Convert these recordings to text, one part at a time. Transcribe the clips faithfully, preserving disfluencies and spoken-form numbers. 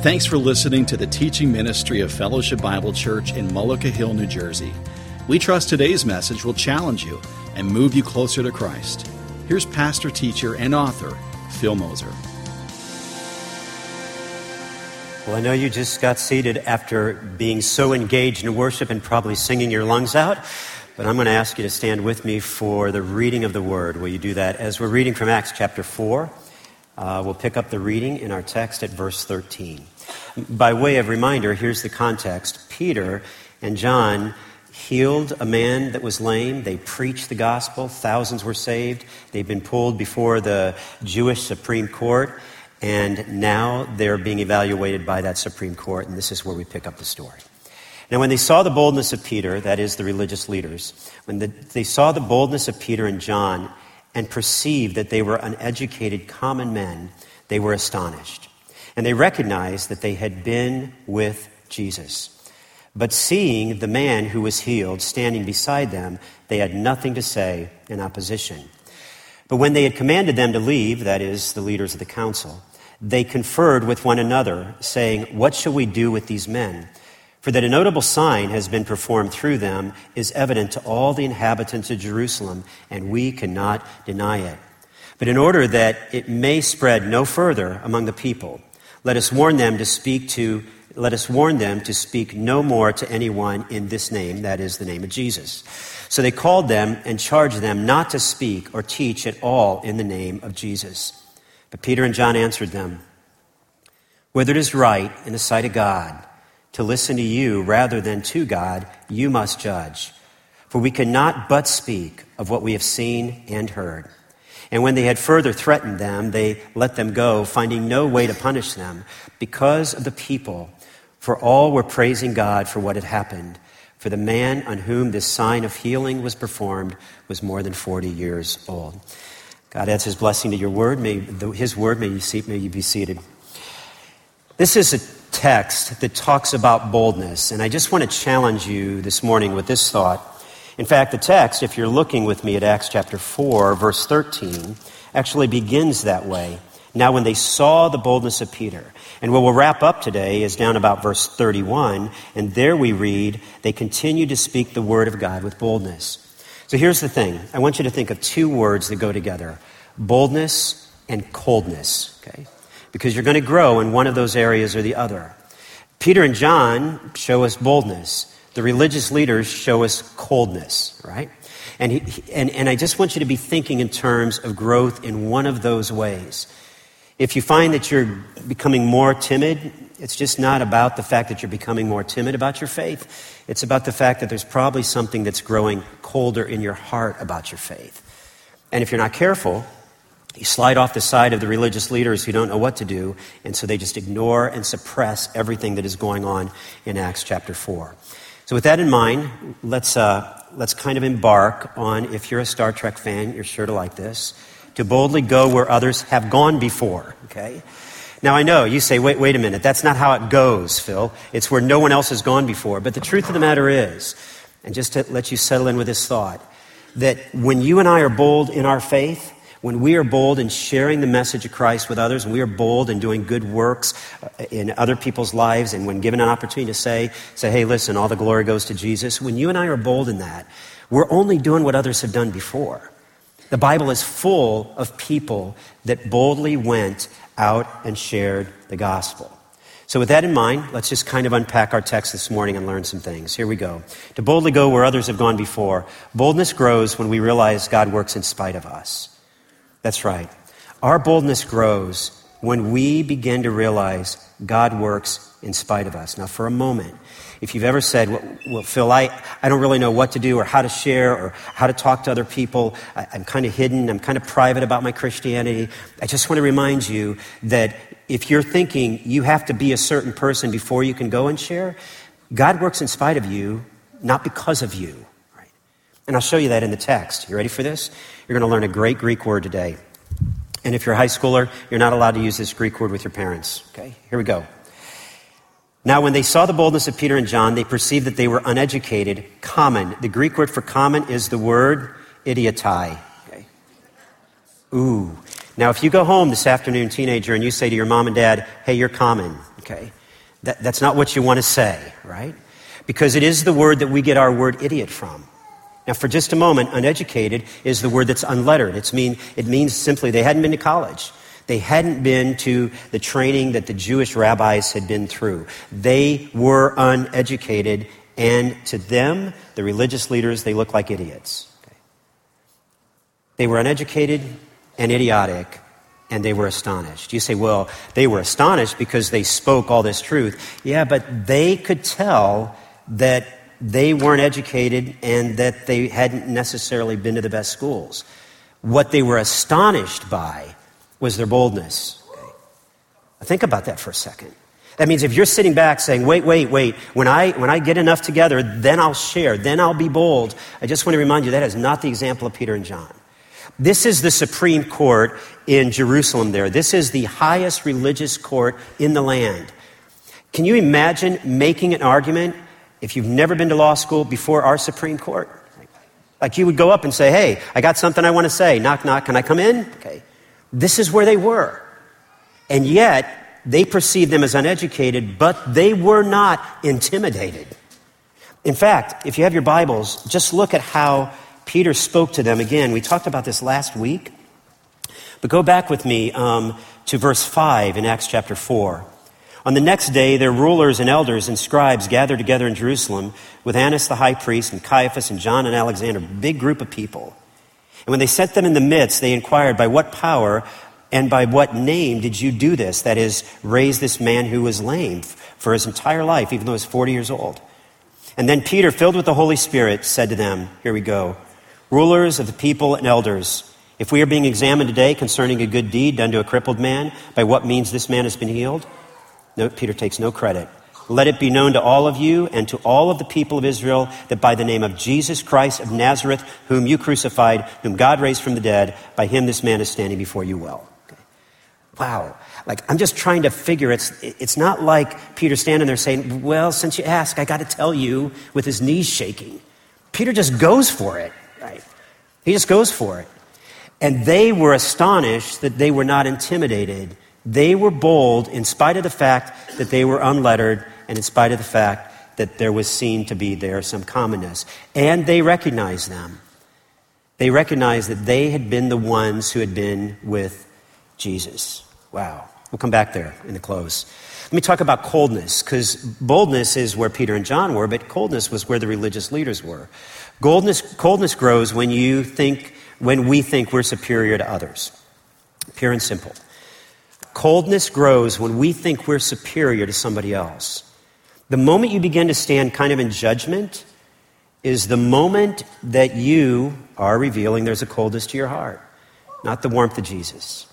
Thanks for listening to the teaching ministry of Fellowship Bible Church in Mullica Hill, New Jersey. We trust today's message will challenge you and move you closer to Christ. Here's pastor, teacher, and author, Phil Moser. Well, I know you just got seated after being so engaged in worship and probably singing your lungs out, but I'm going to ask you to stand with me for the reading of the Word. Will you do that? As we're reading from Acts chapter four, uh, we'll pick up the reading in our text at verse thirteen. By way of reminder, here's the context. Peter and John healed a man that was lame. They preached the gospel. Thousands were saved. They've been pulled before the Jewish Supreme Court, and now they're being evaluated by that Supreme Court, and this is where we pick up the story. Now, when they saw the boldness of Peter, that is the religious leaders, when the, they saw the boldness of Peter and John and perceived that they were uneducated common men, they were astonished. And they recognized that they had been with Jesus. But seeing the man who was healed standing beside them, they had nothing to say in opposition. But when they had commanded them to leave, that is, the leaders of the council, they conferred with one another, saying, "What shall we do with these men? For that a notable sign has been performed through them is evident to all the inhabitants of Jerusalem, and we cannot deny it. But in order that it may spread no further among the people, let us warn them to speak to Let us warn them to speak no more to anyone in this name," that is, the name of Jesus. So they called them and charged them not to speak or teach at all in the name of Jesus. But Peter and John answered them, "Whether it is right in the sight of God to listen to you rather than to God, you must judge. For we cannot but speak of what we have seen and heard." And when they had further threatened them, they let them go, finding no way to punish them because of the people. For all were praising God for what had happened. For the man on whom this sign of healing was performed was more than forty years old. God adds his blessing to your word. May the, his word, may you, see, may you be seated. This is a text that talks about boldness. And I just want to challenge you this morning with this thought. In fact, the text, if you're looking with me at Acts chapter four, verse thirteen, actually begins that way. Now, when they saw the boldness of Peter, and what we'll wrap up today is down about verse thirty-one, and there we read, they continued to speak the word of God with boldness. So here's the thing. I want you to think of two words that go together, boldness and coldness, okay? Because you're going to grow in one of those areas or the other. Peter and John show us boldness. The religious leaders show us coldness, right? And, he, and, and I just want you to be thinking in terms of growth in one of those ways. If you find that you're becoming more timid, it's just not about the fact that you're becoming more timid about your faith. It's about the fact that there's probably something that's growing colder in your heart about your faith. And if you're not careful, you slide off the side of the religious leaders who don't know what to do, and so they just ignore and suppress everything that is going on in Acts chapter four. So with that in mind, let's uh, let's kind of embark on, if you're a Star Trek fan, you're sure to like this, to boldly go where others have gone before, okay? Now, I know you say, wait, wait a minute, that's not how it goes, Phil. It's where no one else has gone before. But the truth of the matter is, and just to let you settle in with this thought, that when you and I are bold in our faith, when we are bold in sharing the message of Christ with others, and we are bold in doing good works in other people's lives, and when given an opportunity to say, say, hey, listen, all the glory goes to Jesus, when you and I are bold in that, we're only doing what others have done before. The Bible is full of people that boldly went out and shared the gospel. So with that in mind, let's just kind of unpack our text this morning and learn some things. Here we go. To boldly go where others have gone before. Boldness grows when we realize God works in spite of us. That's right. Our boldness grows when we begin to realize God works in spite of us. Now, for a moment, if you've ever said, well, well Phil, I, I don't really know what to do or how to share or how to talk to other people. I, I'm kind of hidden. I'm kind of private about my Christianity. I just want to remind you that if you're thinking you have to be a certain person before you can go and share, God works in spite of you, not because of you. Right? And I'll show you that in the text. You ready for this? You're going to learn a great Greek word today. And if you're a high schooler, you're not allowed to use this Greek word with your parents. Okay, here we go. Now, when they saw the boldness of Peter and John, they perceived that they were uneducated, common. The Greek word for common is the word idiotai. Okay. Ooh. Now, if you go home this afternoon, teenager, and you say to your mom and dad, hey, you're common, okay? That, that's not what you want to say, right? Because it is the word that we get our word idiot from. Now, for just a moment, uneducated is the word that's unlettered. It's mean, it means simply they hadn't been to college. They hadn't been to the training that the Jewish rabbis had been through. They were uneducated, and to them, the religious leaders, they looked like idiots. Okay. They were uneducated and idiotic, and they were astonished. You say, well, they were astonished because they spoke all this truth. Yeah, but they could tell that they weren't educated and that they hadn't necessarily been to the best schools. What they were astonished by was their boldness. Okay. Think about that for a second. That means if you're sitting back saying, wait, wait, wait, when I when I get enough together, then I'll share, then I'll be bold. I just want to remind you that is not the example of Peter and John. This is the Supreme Court in Jerusalem there. This is the highest religious court in the land. Can you imagine making an argument, if you've never been to law school, before our Supreme Court? Like you would go up and say, hey, I got something I want to say. Knock, knock, can I come in? Okay. This is where they were. And yet, they perceived them as uneducated, but they were not intimidated. In fact, if you have your Bibles, just look at how Peter spoke to them. Again, we talked about this last week, but go back with me um, to verse five in Acts chapter four. On the next day, their rulers and elders and scribes gathered together in Jerusalem with Annas the high priest and Caiaphas and John and Alexander, a big group of people. And when they set them in the midst, they inquired, by what power and by what name did you do this? That is, raise this man who was lame for his entire life, even though he's forty years old. And then Peter, filled with the Holy Spirit, said to them, here we go, rulers of the people and elders, if we are being examined today concerning a good deed done to a crippled man, by what means this man has been healed? No, Peter takes no credit. Let it be known to all of you and to all of the people of Israel that by the name of Jesus Christ of Nazareth, whom you crucified, whom God raised from the dead, by him this man is standing before you well. Okay. Wow. Like, I'm just trying to figure, it's it's not like Peter standing there saying, well, since you ask, I got to tell you, with his knees shaking. Peter just goes for it, right? He just goes for it. And they were astonished that they were not intimidated. They were bold in spite of the fact that they were unlettered, and in spite of the fact that there was seen to be there some commonness. And they recognized them. They recognized that they had been the ones who had been with Jesus. Wow. We'll come back there in the close. Let me talk about coldness, because boldness is where Peter and John were, but coldness was where the religious leaders were. Coldness, coldness grows when you think, when we think we're superior to others. Pure and simple. Coldness grows when we think we're superior to somebody else. The moment you begin to stand kind of in judgment is the moment that you are revealing there's a coldness to your heart, not the warmth of Jesus.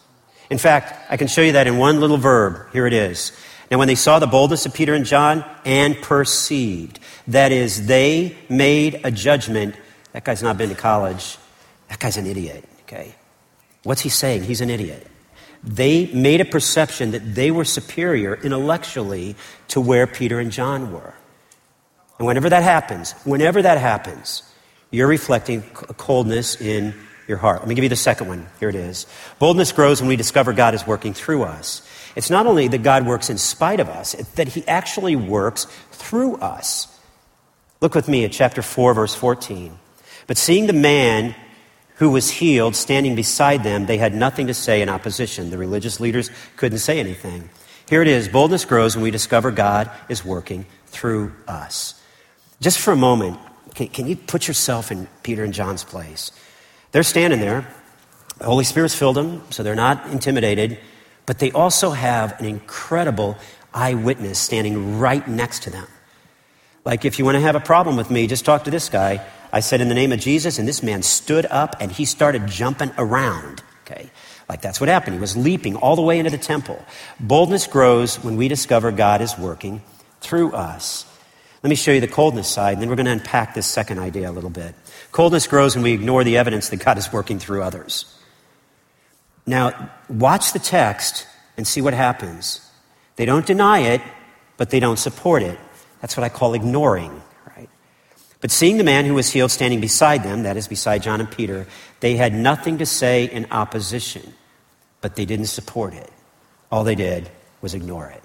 In fact, I can show you that in one little verb. Here it is. Now, when they saw the boldness of Peter and John and perceived, that is, they made a judgment. That guy's not been to college. That guy's an idiot, okay? What's he saying? He's an idiot. They made a perception that they were superior intellectually to where Peter and John were. And whenever that happens, whenever that happens, you're reflecting coldness in your heart. Let me give you the second one. Here it is. Boldness grows when we discover God is working through us. It's not only that God works in spite of us, it's that he actually works through us. Look with me at chapter four, verse fourteen. But seeing the man who was healed standing beside them, they had nothing to say in opposition. The religious leaders couldn't say anything. Here it is. Boldness grows when we discover God is working through us. Just for a moment, can, can you put yourself in Peter and John's place? They're standing there. The Holy Spirit's filled them, so they're not intimidated, but they also have an incredible eyewitness standing right next to them. Like, if you want to have a problem with me, just talk to this guy. I said, in the name of Jesus, and this man stood up and he started jumping around, okay? Like, that's what happened. He was leaping all the way into the temple. Boldness grows when we discover God is working through us. Let me show you the coldness side, and then we're going to unpack this second idea a little bit. Coldness grows when we ignore the evidence that God is working through others. Now, watch the text and see what happens. They don't deny it, but they don't support it. That's what I call ignoring. But seeing the man who was healed standing beside them, that is beside John and Peter, they had nothing to say in opposition, but they didn't support it. All they did was ignore it.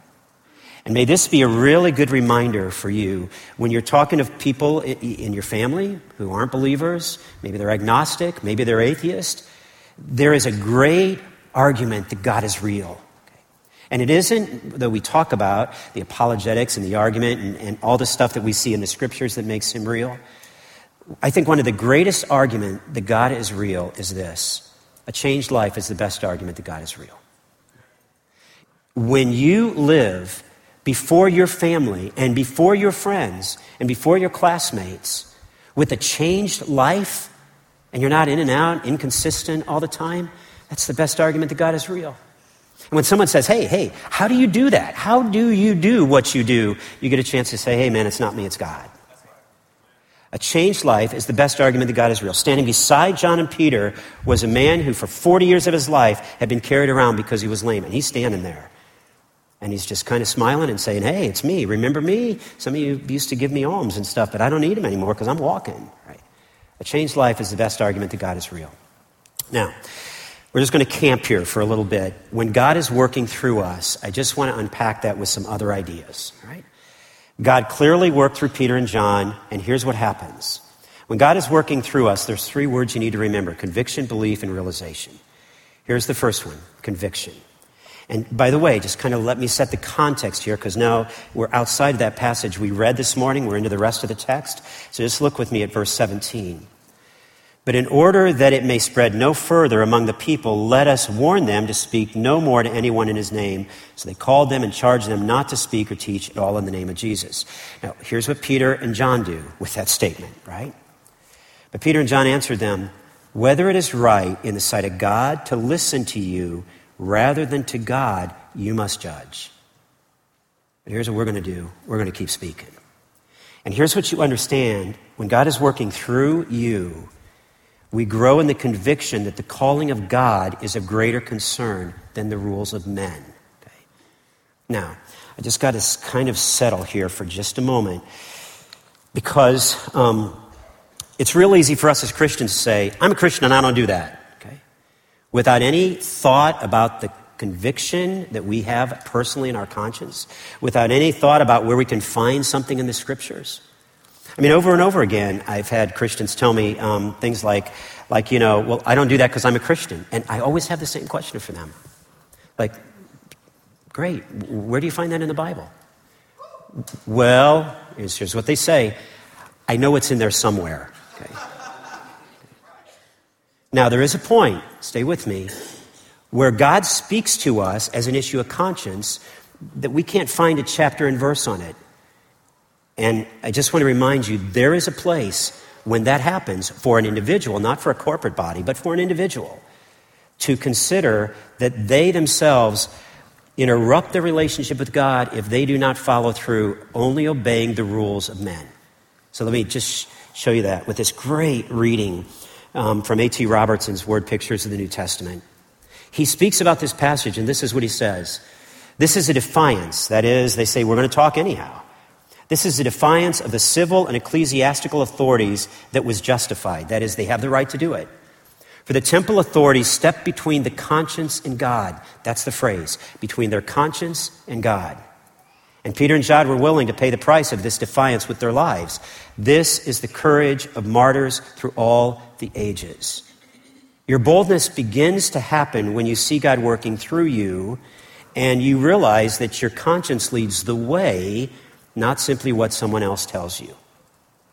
And may this be a really good reminder for you when you're talking to people in your family who aren't believers, maybe they're agnostic, maybe they're atheist. There is a great argument that God is real. And it isn't, though we talk about the apologetics and the argument and, and all the stuff that we see in the scriptures that makes him real. I think one of the greatest arguments that God is real is this. A changed life is the best argument that God is real. When you live before your family and before your friends and before your classmates with a changed life, and you're not in and out, inconsistent all the time, that's the best argument that God is real. And when someone says, hey, hey, how do you do that? How do you do what you do? You get a chance to say, hey, man, it's not me, it's God. A changed life is the best argument that God is real. Standing beside John and Peter was a man who for forty years of his life had been carried around because he was lame. And he's standing there. And he's just kind of smiling and saying, hey, it's me. Remember me? Some of you used to give me alms and stuff, but I don't need them anymore because I'm walking. Right? A changed life is the best argument that God is real. Now, we're just going to camp here for a little bit. When God is working through us, I just want to unpack that with some other ideas, right? God clearly worked through Peter and John, and here's what happens. When God is working through us, there's three words you need to remember: conviction, belief, and realization. Here's the first one, conviction. And by the way, just kind of let me set the context here, because now we're outside of that passage we read this morning. We're into the rest of the text. So just look with me at verse seventeen. But in order that it may spread no further among the people, let us warn them to speak no more to anyone in his name. So they called them and charged them not to speak or teach at all in the name of Jesus. Now, here's what Peter and John do with that statement, right? But Peter and John answered them, whether it is right in the sight of God to listen to you rather than to God, you must judge. But here's what we're going to do. We're going to keep speaking. And here's what you understand. When God is working through you, we grow in the conviction that the calling of God is of greater concern than the rules of men. Okay. Now, I just got to kind of settle here for just a moment, because um, it's real easy for us as Christians to say, I'm a Christian and I don't do that, okay, without any thought about the conviction that we have personally in our conscience, without any thought about where we can find something in the scriptures. I mean, over and over again, I've had Christians tell me um, things like, like, you know, well, I don't do that because I'm a Christian. And I always have the same question for them. Like, great, where do you find that in the Bible? Well, here's what they say. I know it's in there somewhere. Okay. Now, there is a point, stay with me, where God speaks to us as an issue of conscience that we can't find a chapter and verse on it. And I just want to remind you, there is a place when that happens for an individual, not for a corporate body, but for an individual, to consider that they themselves interrupt their relationship with God if they do not follow through, only obeying the rules of men. So let me just show you that with this great reading um, from A T Robertson's Word Pictures of the New Testament. He speaks about this passage, and this is what he says. This is a defiance. That is, they say, we're going to talk anyhow. This is a defiance of the civil and ecclesiastical authorities that was justified. That is, they have the right to do it. For the temple authorities stepped between the conscience and God. That's the phrase, between their conscience and God. And Peter and John were willing to pay the price of this defiance with their lives. This is the courage of martyrs through all the ages. Your boldness begins to happen when you see God working through you and you realize that your conscience leads the way, not simply what someone else tells you.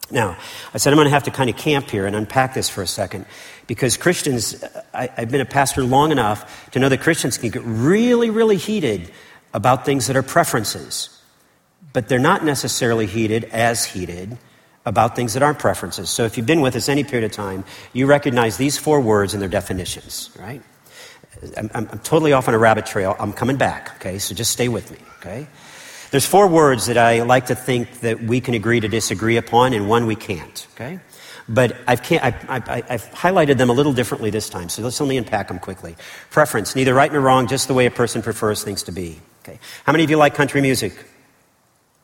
Now, I said I'm going to have to kind of camp here and unpack this for a second, because Christians, I, I've been a pastor long enough to know that Christians can get really, really heated about things that are preferences, but they're not necessarily heated as heated about things that aren't preferences. So if you've been with us any period of time, you recognize these four words and their definitions, right? I'm, I'm, I'm totally off on a rabbit trail. I'm coming back, okay? So just stay with me, okay? There's four words that I like to think that we can agree to disagree upon, and one we can't, okay? But I've, can't, I, I, I've highlighted them a little differently this time, so let's only unpack them quickly. Preference, neither right nor wrong, just the way a person prefers things to be, okay? How many of you like country music?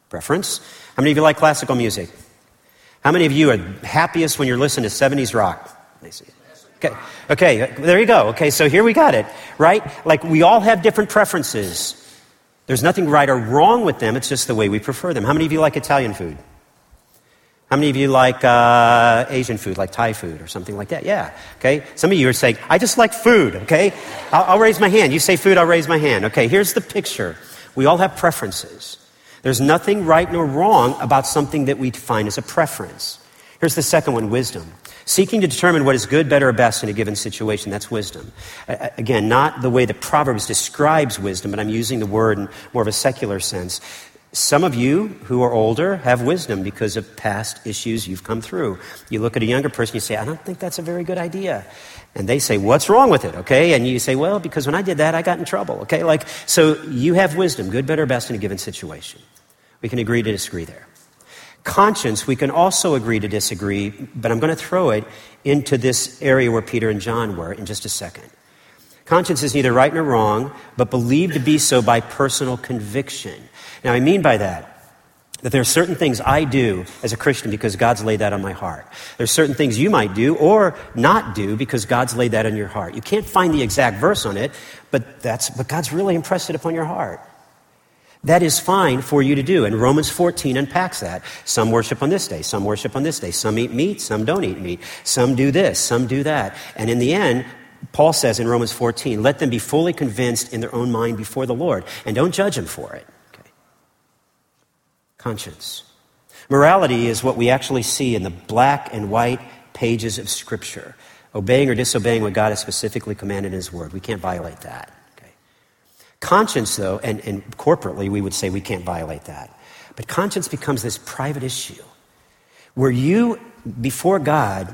Preference. How many of you like classical music? How many of you are happiest when you're listening to seventies rock? Okay, okay, there you go. Okay, so here we got it, right? Like, we all have different preferences. There's nothing right or wrong with them. It's just the way we prefer them. How many of you like Italian food? How many of you like uh, Asian food, like Thai food or something like that? Yeah, okay. Some of you are saying, I just like food, okay? I'll, I'll raise my hand. You say food, I'll raise my hand. Okay, here's the picture. We all have preferences. There's nothing right nor wrong about something that we define as a preference. Here's the second one, wisdom. Seeking to determine what is good, better, or best in a given situation, that's wisdom. Uh, again, not the way that Proverbs describes wisdom, but I'm using the word in more of a secular sense. Some of you who are older have wisdom because of past issues you've come through. You look at a younger person, you say, I don't think that's a very good idea. And they say, what's wrong with it, okay? And you say, well, because when I did that, I got in trouble, okay? Like, so you have wisdom, good, better, best in a given situation. We can agree to disagree there. Conscience, we can also agree to disagree, but I'm going to throw it into this area where Peter and John were in just a second. Conscience is neither right nor wrong, but believed to be so by personal conviction. Now, I mean by that, that there are certain things I do as a Christian because God's laid that on my heart. There's certain things you might do or not do because God's laid that on your heart. You can't find the exact verse on it, but that's but God's really impressed it upon your heart. That is fine for you to do. And Romans fourteen unpacks that. Some worship on this day, some worship on this day. Some eat meat, some don't eat meat. Some do this, some do that. And in the end, Paul says in Romans fourteen, let them be fully convinced in their own mind before the Lord, and don't judge them for it. Okay. Conscience. Morality is what we actually see in the black and white pages of Scripture. Obeying or disobeying what God has specifically commanded in His Word. We can't violate that. Conscience, though, and, and corporately, we would say we can't violate that. But conscience becomes this private issue where you, before God,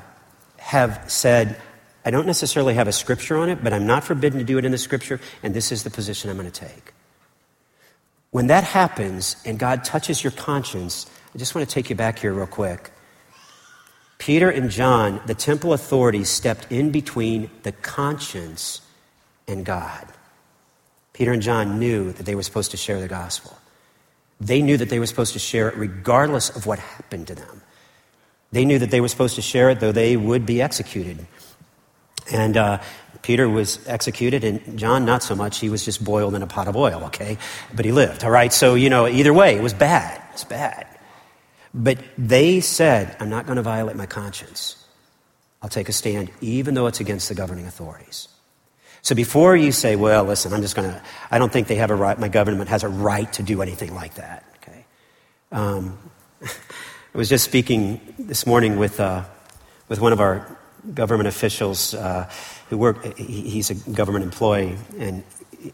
have said, I don't necessarily have a scripture on it, but I'm not forbidden to do it in the scripture, and this is the position I'm going to take. When that happens and God touches your conscience, I just want to take you back here real quick. Peter and John, the temple authorities, stepped in between the conscience and God. Peter and John knew that they were supposed to share the gospel. They knew that they were supposed to share it regardless of what happened to them. They knew that they were supposed to share it, though they would be executed. And uh, Peter was executed, and John, not so much. He was just boiled in a pot of oil, okay? But he lived, all right? So, you know, either way, it was bad. It's bad. But they said, I'm not going to violate my conscience. I'll take a stand, even though it's against the governing authorities. So before you say, well, listen, I'm just going to, I don't think they have a right, my government has a right to do anything like that, okay? Um, I was just speaking this morning with uh, with one of our government officials uh, who work, he, he's a government employee, and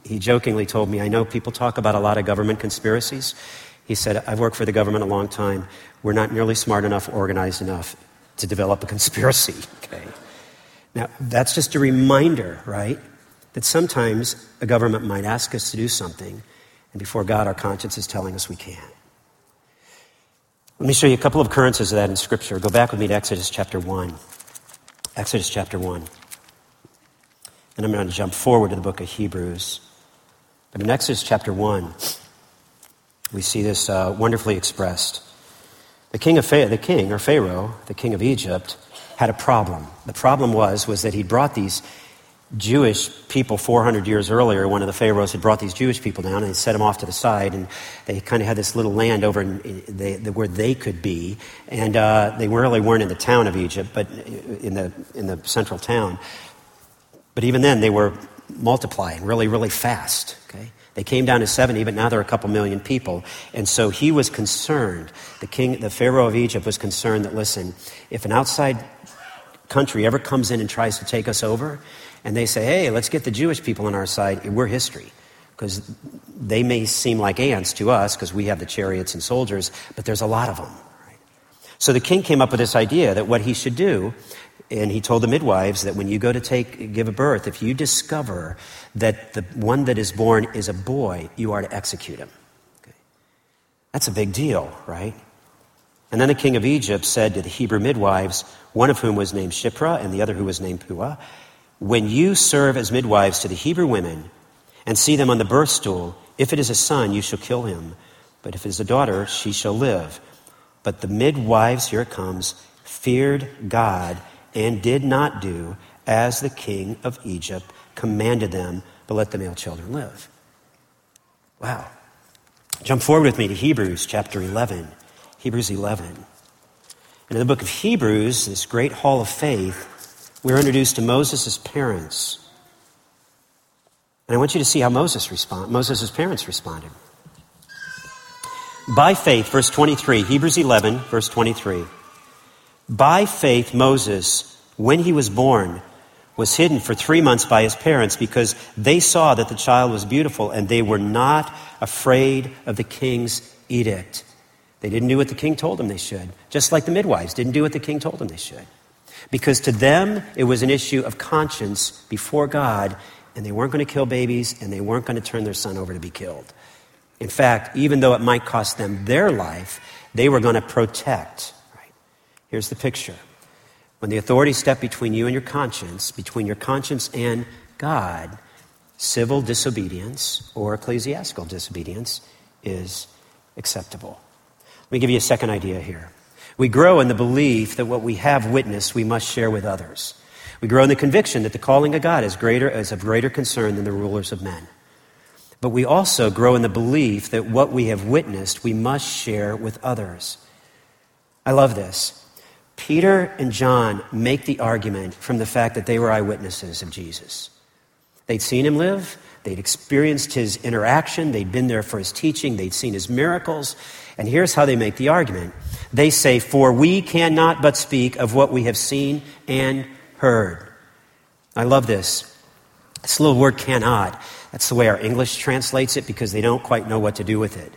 he jokingly told me, I know people talk about a lot of government conspiracies. He said, I've worked for the government a long time. We're not nearly smart enough, organized enough to develop a conspiracy, okay? Now, that's just a reminder, right? That sometimes a government might ask us to do something, and before God, our conscience is telling us we can't. Let me show you a couple of occurrences of that in Scripture. Go back with me to Exodus chapter one. Exodus chapter one. And I'm going to jump forward to the book of Hebrews. But in Exodus chapter one, we see this uh, wonderfully expressed. The king, of Pha- the king, or Pharaoh, the king of Egypt, had a problem. The problem was, was that he brought these Jewish people four hundred years earlier. One of the pharaohs had brought these Jewish people down and set them off to the side, and they kind of had this little land over in, in, they, the, where they could be, and uh, they really weren't in the town of Egypt, but in the in the central town. But even then, they were multiplying really, really fast. Okay, they came down to seventy, but now they're a couple million people, and so he was concerned. The king, the pharaoh of Egypt, was concerned that listen, if an outside country ever comes in and tries to take us over, and they say, hey, let's get the Jewish people on our side. We're history, because they may seem like ants to us because we have the chariots and soldiers, but there's a lot of them. Right? So the king came up with this idea that what he should do, and he told the midwives that when you go to take give a birth, if you discover that the one that is born is a boy, you are to execute him. Okay. That's a big deal, right? And then the king of Egypt said to the Hebrew midwives, one of whom was named Shiphrah and the other who was named Puah, when you serve as midwives to the Hebrew women and see them on the birth stool, if it is a son, you shall kill him. But if it is a daughter, she shall live. But the midwives, here it comes, feared God and did not do as the king of Egypt commanded them, but let the male children live. Wow. Jump forward with me to Hebrews chapter eleven. Hebrews eleven. And in the book of Hebrews, this great hall of faith, we're introduced to Moses' parents. And I want you to see how Moses respond, Moses' parents responded. By faith, verse twenty-three, Hebrews eleven, verse twenty-three. By faith, Moses, when he was born, was hidden for three months by his parents because they saw that the child was beautiful and they were not afraid of the king's edict. They didn't do what the king told them they should, just like the midwives didn't do what the king told them they should. Because to them, it was an issue of conscience before God, and they weren't going to kill babies and they weren't going to turn their son over to be killed. In fact, even though it might cost them their life, they were going to protect. Right? Here's the picture. When the authorities step between you and your conscience, between your conscience and God, civil disobedience or ecclesiastical disobedience is acceptable. Let me give you a second idea here. We grow in the belief that what we have witnessed, we must share with others. We grow in the conviction that the calling of God is greater, is of greater concern than the rulers of men. But we also grow in the belief that what we have witnessed, we must share with others. I love this. Peter and John make the argument from the fact that they were eyewitnesses of Jesus. They'd seen him live. They'd experienced his interaction. They'd been there for his teaching. They'd seen his miracles. And here's how they make the argument. They say, "For we cannot but speak of what we have seen and heard." I love this. This little word cannot. That's the way our English translates it because they don't quite know what to do with it.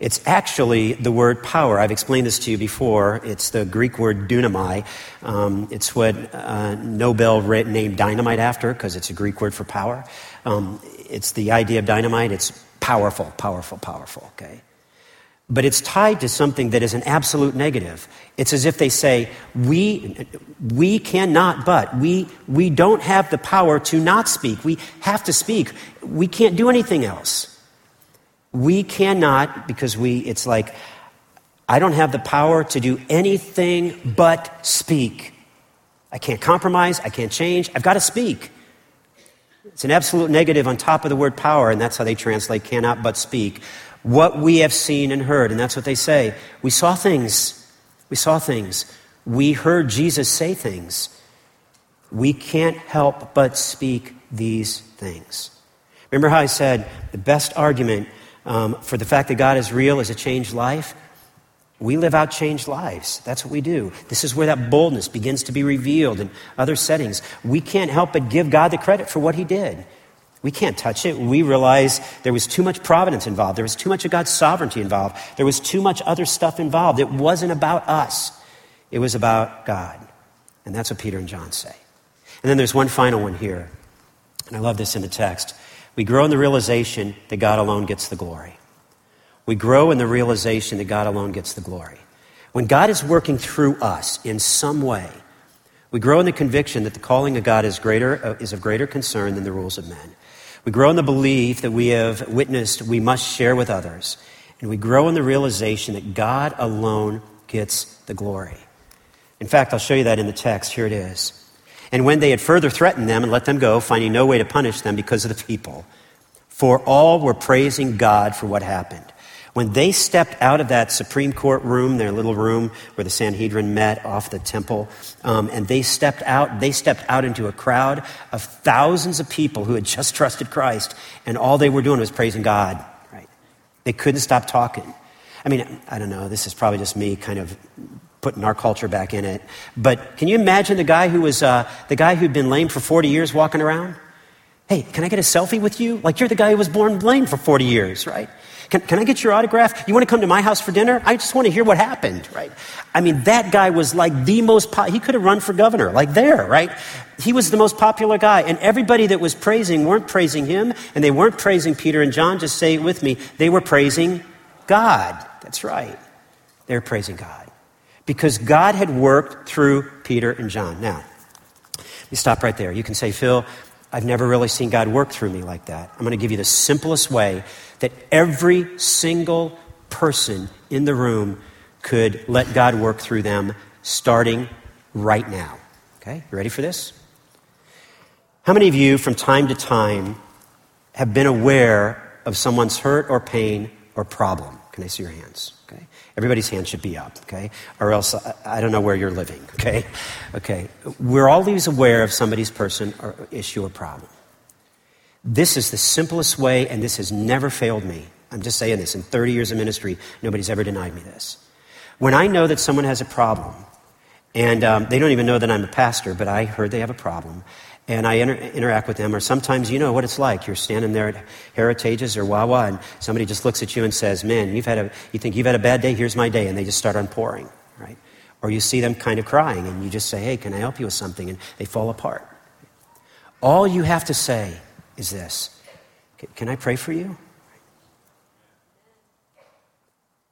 It's actually the word power. I've explained this to you before. It's the Greek word dunamai. Um, it's what uh, Nobel named dynamite after because it's a Greek word for power. Um, it's the idea of dynamite. It's powerful, powerful, powerful, okay? But it's tied to something that is an absolute negative. It's as if they say, we we cannot but. We, we don't have the power to not speak. We have to speak. We can't do anything else. We cannot, because we, it's like, I don't have the power to do anything but speak. I can't compromise. I can't change. I've got to speak. It's an absolute negative on top of the word power, and that's how they translate cannot but speak. What we have seen and heard, and that's what they say. We saw things. We saw things. We heard Jesus say things. We can't help but speak these things. Remember how I said the best argument Um, for the fact that God is real is a changed life? We live out changed lives. That's what we do. This is where that boldness begins to be revealed in other settings. We can't help but give God the credit for what he did. We can't touch it. We realize there was too much providence involved. There was too much of God's sovereignty involved. There was too much other stuff involved. It wasn't about us. It was about God. And that's what Peter and John say. And then there's one final one here. And I love this in the text. We grow in the realization that God alone gets the glory. We grow in the realization that God alone gets the glory. When God is working through us in some way, we grow in the conviction that the calling of God is greater, is of greater concern than the rules of men. We grow in the belief that we have witnessed we must share with others. And we grow in the realization that God alone gets the glory. In fact, I'll show you that in the text. Here it is. And when they had further threatened them and let them go, finding no way to punish them because of the people, for all were praising God for what happened. When they stepped out of that Supreme Court room, their little room where the Sanhedrin met off the temple, um, and they stepped out, they stepped out into a crowd of thousands of people who had just trusted Christ, and all they were doing was praising God, right? They couldn't stop talking. I mean, I don't know, this is probably just me kind of putting our culture back in it. But can you imagine the guy who was, uh, the guy who'd been lame for forty years walking around? Hey, can I get a selfie with you? Like, you're the guy who was born lame for forty years, right? Can, can I get your autograph? You want to come to my house for dinner? I just want to hear what happened, right? I mean, that guy was like the most, po- he could have run for governor, like there, right? He was the most popular guy. And everybody that was praising weren't praising him, and they weren't praising Peter and John. Just say it with me. They were praising God. That's right. They were praising God. Because God had worked through Peter and John. Now, let me stop right there. You can say, Phil, I've never really seen God work through me like that. I'm going to give you the simplest way that every single person in the room could let God work through them starting right now. Okay, you ready for this? How many of you from time to time have been aware of someone's hurt or pain or problem? Can I see your hands? Okay. Everybody's hands should be up, okay? Or else I, I don't know where you're living, okay? Okay. We're always aware of somebody's person or issue or problem. This is the simplest way, and this has never failed me. I'm just saying this. In thirty years of ministry, nobody's ever denied me this. When I know that someone has a problem, and um, they don't even know that I'm a pastor, but I heard they have a problem, and I inter- interact with them, or sometimes you know what it's like. You're standing there at Heritage's or Wawa, and somebody just looks at you and says, man, you've had a, you think you've had a bad day, here's my day, and they just start unpouring, right? Or you see them kind of crying, and you just say, hey, can I help you with something? And they fall apart. All you have to say is this: can I pray for you?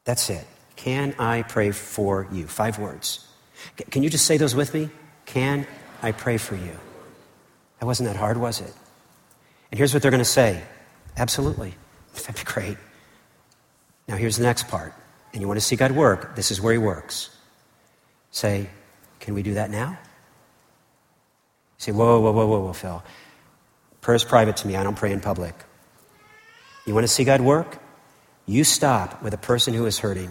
That's it. Can I pray for you? Five words. Can you just say those with me? Can I pray for you? That wasn't that hard, was it? And here's what they're going to say. Absolutely. That'd be great. Now here's the next part. And you want to see God work, this is where he works. Say, can we do that now? Say, whoa, whoa, whoa, whoa, whoa, Phil. Prayer's private to me. I don't pray in public. You want to see God work? You stop with a person who is hurting.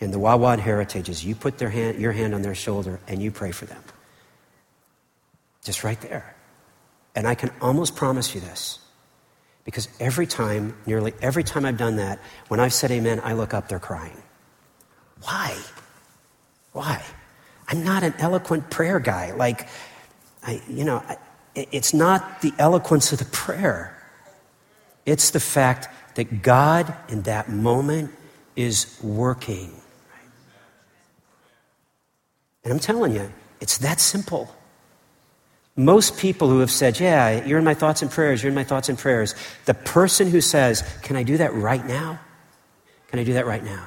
In the Wawa and Heritages, you put their hand, your hand on their shoulder and you pray for them. Just right there. And I can almost promise you this, because every time, nearly every time I've done that, when I've said amen, I look up, they're crying. Why? Why? I'm not an eloquent prayer guy. Like, I, you know, I, it's not the eloquence of the prayer. It's the fact that God in that moment is working. Right? And I'm telling you, it's that simple. Most people who have said, yeah, you're in my thoughts and prayers, you're in my thoughts and prayers, the person who says, can I do that right now? Can I do that right now?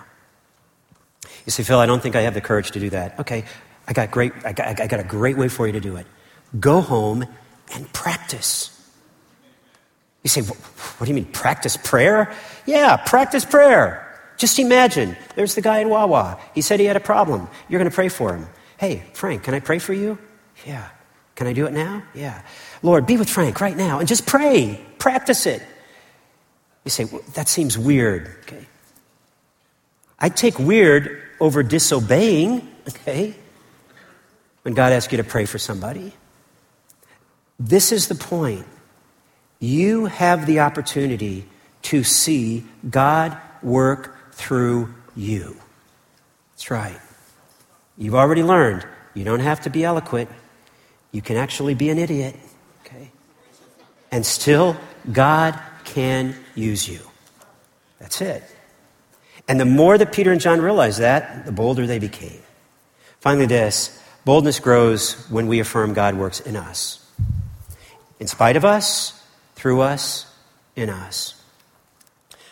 You say, Phil, I don't think I have the courage to do that. Okay, I got great. I got, I got a great way for you to do it. Go home and practice. You say, what do you mean, practice prayer? Yeah, practice prayer. Just imagine, there's the guy in Wawa. He said he had a problem. You're going to pray for him. Hey, Frank, can I pray for you? Yeah. Can I do it now? Yeah. Lord, be with Frank right now and just pray. Practice it. You say, well, that seems weird. Okay. I take weird over disobeying, okay, when God asks you to pray for somebody. This is the point. You have the opportunity to see God work through you. That's right. You've already learned. You don't have to be eloquent. You can actually be an idiot, okay? And still, God can use you. That's it. And the more that Peter and John realized that, the bolder they became. Finally, this: boldness grows when we affirm God works in us. In spite of us, through us, in us.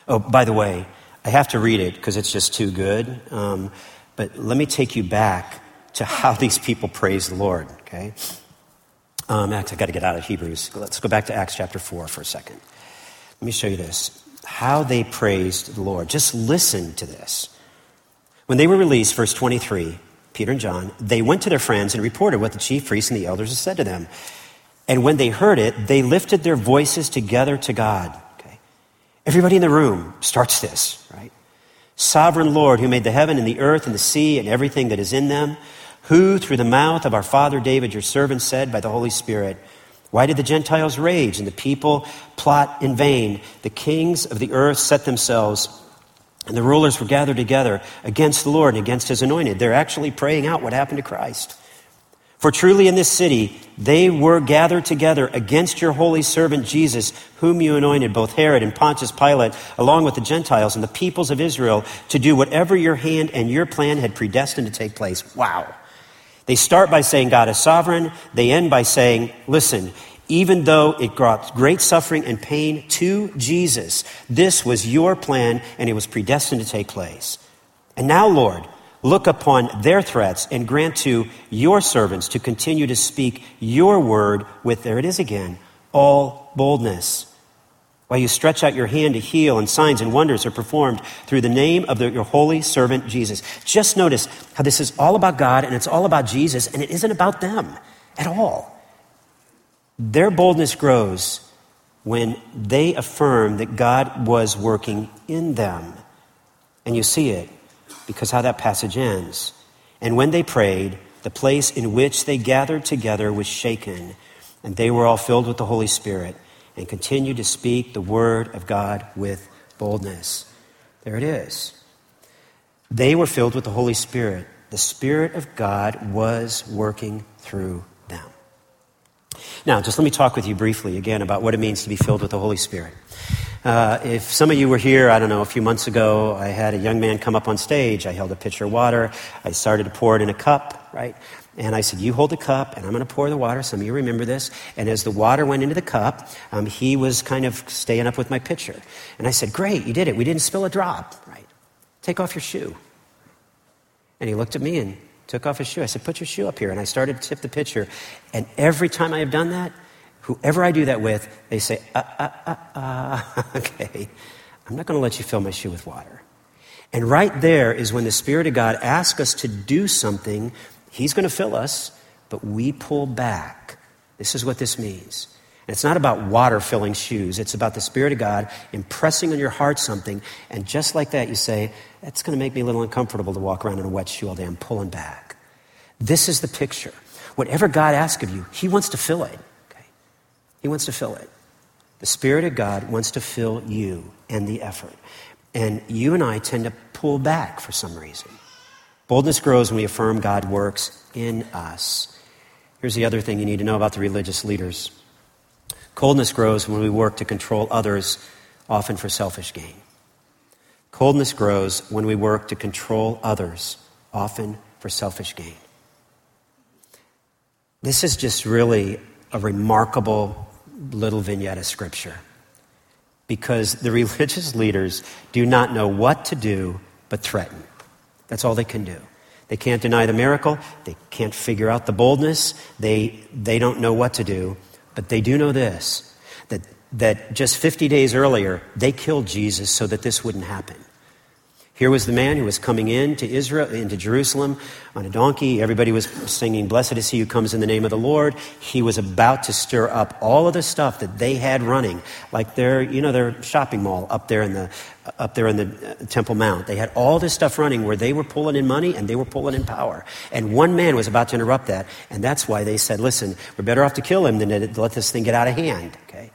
Oh, by the way, I have to read it because it's just too good. Um, but let me take you back to how these people praise the Lord, okay? Um, Acts, I've got to get out of Hebrews. Let's go back to Acts chapter four for a second. Let me show you this, how they praised the Lord. Just listen to this. When they were released, verse twenty-three, Peter and John, they went to their friends and reported what the chief priests and the elders had said to them. And when they heard it, they lifted their voices together to God. Okay. Everybody in the room starts this, right? Sovereign Lord, who made the heaven and the earth and the sea and everything that is in them, who through the mouth of our father David, your servant, said by the Holy Spirit, why did the Gentiles rage and the people plot in vain? The kings of the earth set themselves and the rulers were gathered together against the Lord and against his anointed. They're actually praying out what happened to Christ. For truly in this city, they were gathered together against your holy servant Jesus, whom you anointed, both Herod and Pontius Pilate, along with the Gentiles and the peoples of Israel, to do whatever your hand and your plan had predestined to take place. Wow. They start by saying God is sovereign. They end by saying, listen, even though it brought great suffering and pain to Jesus, this was your plan and it was predestined to take place. And now, Lord, look upon their threats and grant to your servants to continue to speak your word with, there it is again, all boldness. While you stretch out your hand to heal, and signs and wonders are performed through the name of the, your holy servant Jesus. Just notice how this is all about God and it's all about Jesus, and it isn't about them at all. Their boldness grows when they affirm that God was working in them. And you see it, because how that passage ends. And when they prayed, the place in which they gathered together was shaken, and they were all filled with the Holy Spirit and continued to speak the word of God with boldness. There it is. They were filled with the Holy Spirit. The Spirit of God was working through them. Now, just let me talk with you briefly again about what it means to be filled with the Holy Spirit. Uh, if some of you were here, I don't know, a few months ago, I had a young man come up on stage. I held a pitcher of water. I started to pour it in a cup, right? And I said, you hold the cup, and I'm going to pour the water. Some of you remember this. And as the water went into the cup, um, he was kind of staying up with my pitcher. And I said, great, you did it. We didn't spill a drop, right? Take off your shoe. And he looked at me and took off his shoe. I said, put your shoe up here. And I started to tip the pitcher. And every time I have done that, whoever I do that with, they say, uh, uh, uh, uh, okay, I'm not going to let you fill my shoe with water. And right there is when the Spirit of God asks us to do something. He's going to fill us, but we pull back. This is what this means. And it's not about water filling shoes. It's about the Spirit of God impressing on your heart something. And just like that, you say, that's going to make me a little uncomfortable to walk around in a wet shoe all day. I'm pulling back. This is the picture. Whatever God asks of you, he wants to fill it. Okay? He wants to fill it. The Spirit of God wants to fill you and the effort. And you and I tend to pull back for some reason. Boldness grows when we affirm God works in us. Here's the other thing you need to know about the religious leaders. Coldness grows when we work to control others, often for selfish gain. Coldness grows when we work to control others, often for selfish gain. This is just really a remarkable little vignette of Scripture, because the religious leaders do not know what to do but threaten. That's all they can do. They can't deny the miracle. They can't figure out the boldness. They they don't know what to do. But they do know this, that, that just fifty days earlier, they killed Jesus so that this wouldn't happen. Here was the man who was coming into Israel, into Jerusalem on a donkey. Everybody was singing, blessed is he who comes in the name of the Lord. He was about to stir up all of the stuff that they had running, like their, you know, their shopping mall up there in the, up there in the Temple Mount. They had all this stuff running where they were pulling in money and they were pulling in power. And one man was about to interrupt that. And that's why they said, listen, we're better off to kill him than to let this thing get out of hand. Okay.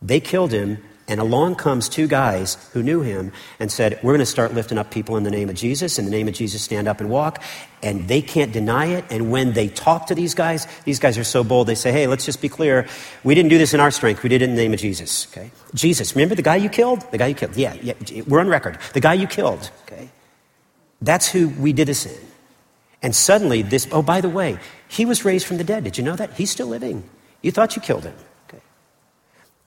They killed him. And along comes two guys who knew him and said, we're going to start lifting up people in the name of Jesus. In the name of Jesus, stand up and walk. And they can't deny it. And when they talk to these guys, these guys are so bold. They say, hey, let's just be clear. We didn't do this in our strength. We did it in the name of Jesus. Okay, Jesus, remember the guy you killed? The guy you killed. Yeah, yeah, we're on record. The guy you killed. Okay, that's who we did this in. And suddenly this, oh, by the way, he was raised from the dead. Did you know that? He's still living. You thought you killed him.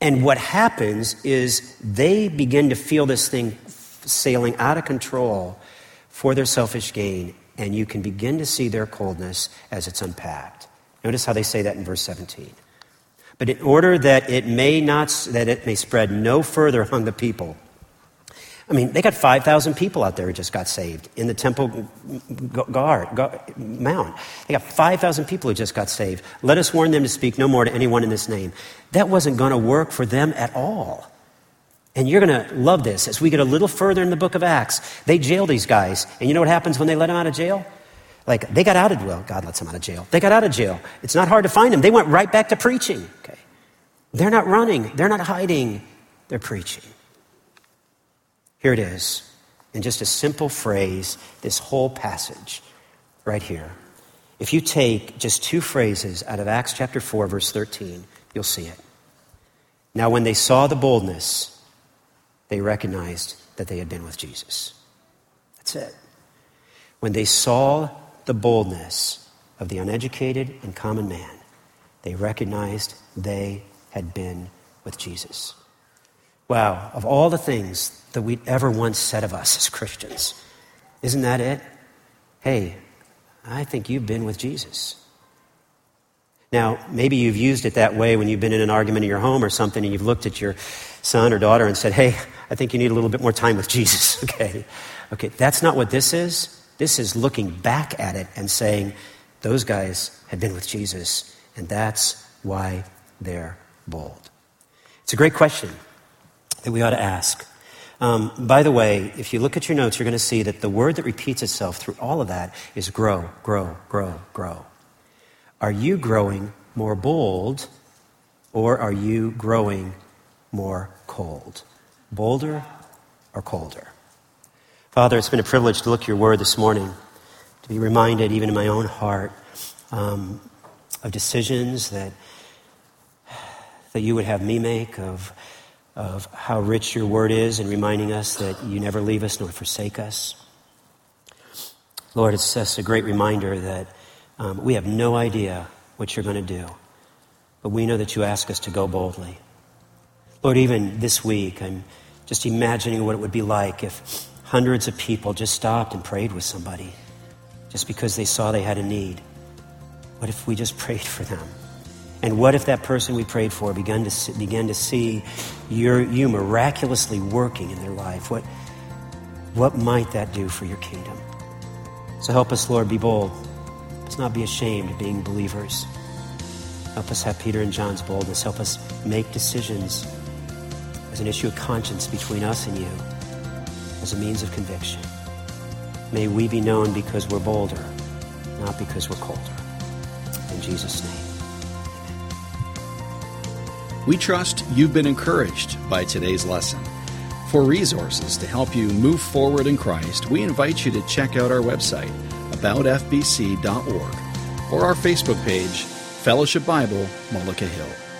And what happens is they begin to feel this thing sailing out of control for their selfish gain. And you can begin to see their coldness as it's unpacked. Notice how they say that in verse seventeen. But in order that it may not, that it may spread no further among the people. I mean, they got five thousand people out there who just got saved in the temple guard, guard, mount. They got five thousand people who just got saved. Let us warn them to speak no more to anyone in this name. That wasn't going to work for them at all. And you're going to love this. As we get a little further in the book of Acts, they jail these guys. And you know what happens when they let them out of jail? Like, they got out of, well, God lets them out of jail. They got out of jail. It's not hard to find them. They went right back to preaching. Okay, they're not running. They're not hiding. They're preaching. Here it is, in just a simple phrase, this whole passage right here. If you take just two phrases out of Acts chapter four, verse thirteen, you'll see it. Now, when they saw the boldness, they recognized that they had been with Jesus. That's it. When they saw the boldness of the uneducated and common man, they recognized they had been with Jesus. Wow, of all the things that we'd ever once said of us as Christians, isn't that it? Hey, I think you've been with Jesus. Now, maybe you've used it that way when you've been in an argument in your home or something, and you've looked at your son or daughter and said, hey, I think you need a little bit more time with Jesus, okay? Okay, that's not what this is. This is looking back at it and saying, those guys had been with Jesus, and that's why they're bold. It's a great question that we ought to ask. Um, by the way, if you look at your notes, you're going to see that the word that repeats itself through all of that is grow, grow, grow, grow. Are you growing more bold, or are you growing more cold? Bolder or colder? Father, it's been a privilege to look at your word this morning, to be reminded even in my own heart um, of decisions that that you would have me make, of of how rich your word is in reminding us that you never leave us nor forsake us. Lord, it's just a great reminder that um, we have no idea what you're going to do, but we know that you ask us to go boldly. Lord, even this week, I'm just imagining what it would be like if hundreds of people just stopped and prayed with somebody just because they saw they had a need. What if we just prayed for them? And what if that person we prayed for began to see, began to see your, you miraculously working in their life? What, what might that do for your kingdom? So help us, Lord, be bold. Let's not be ashamed of being believers. Help us have Peter and John's boldness. Help us make decisions as an issue of conscience between us and you, as a means of conviction. May we be known because we're bolder, not because we're colder. In Jesus' name. We trust you've been encouraged by today's lesson. For resources to help you move forward in Christ, we invite you to check out our website, about f b c dot org, or our Facebook page, Fellowship Bible, Mullica Hill.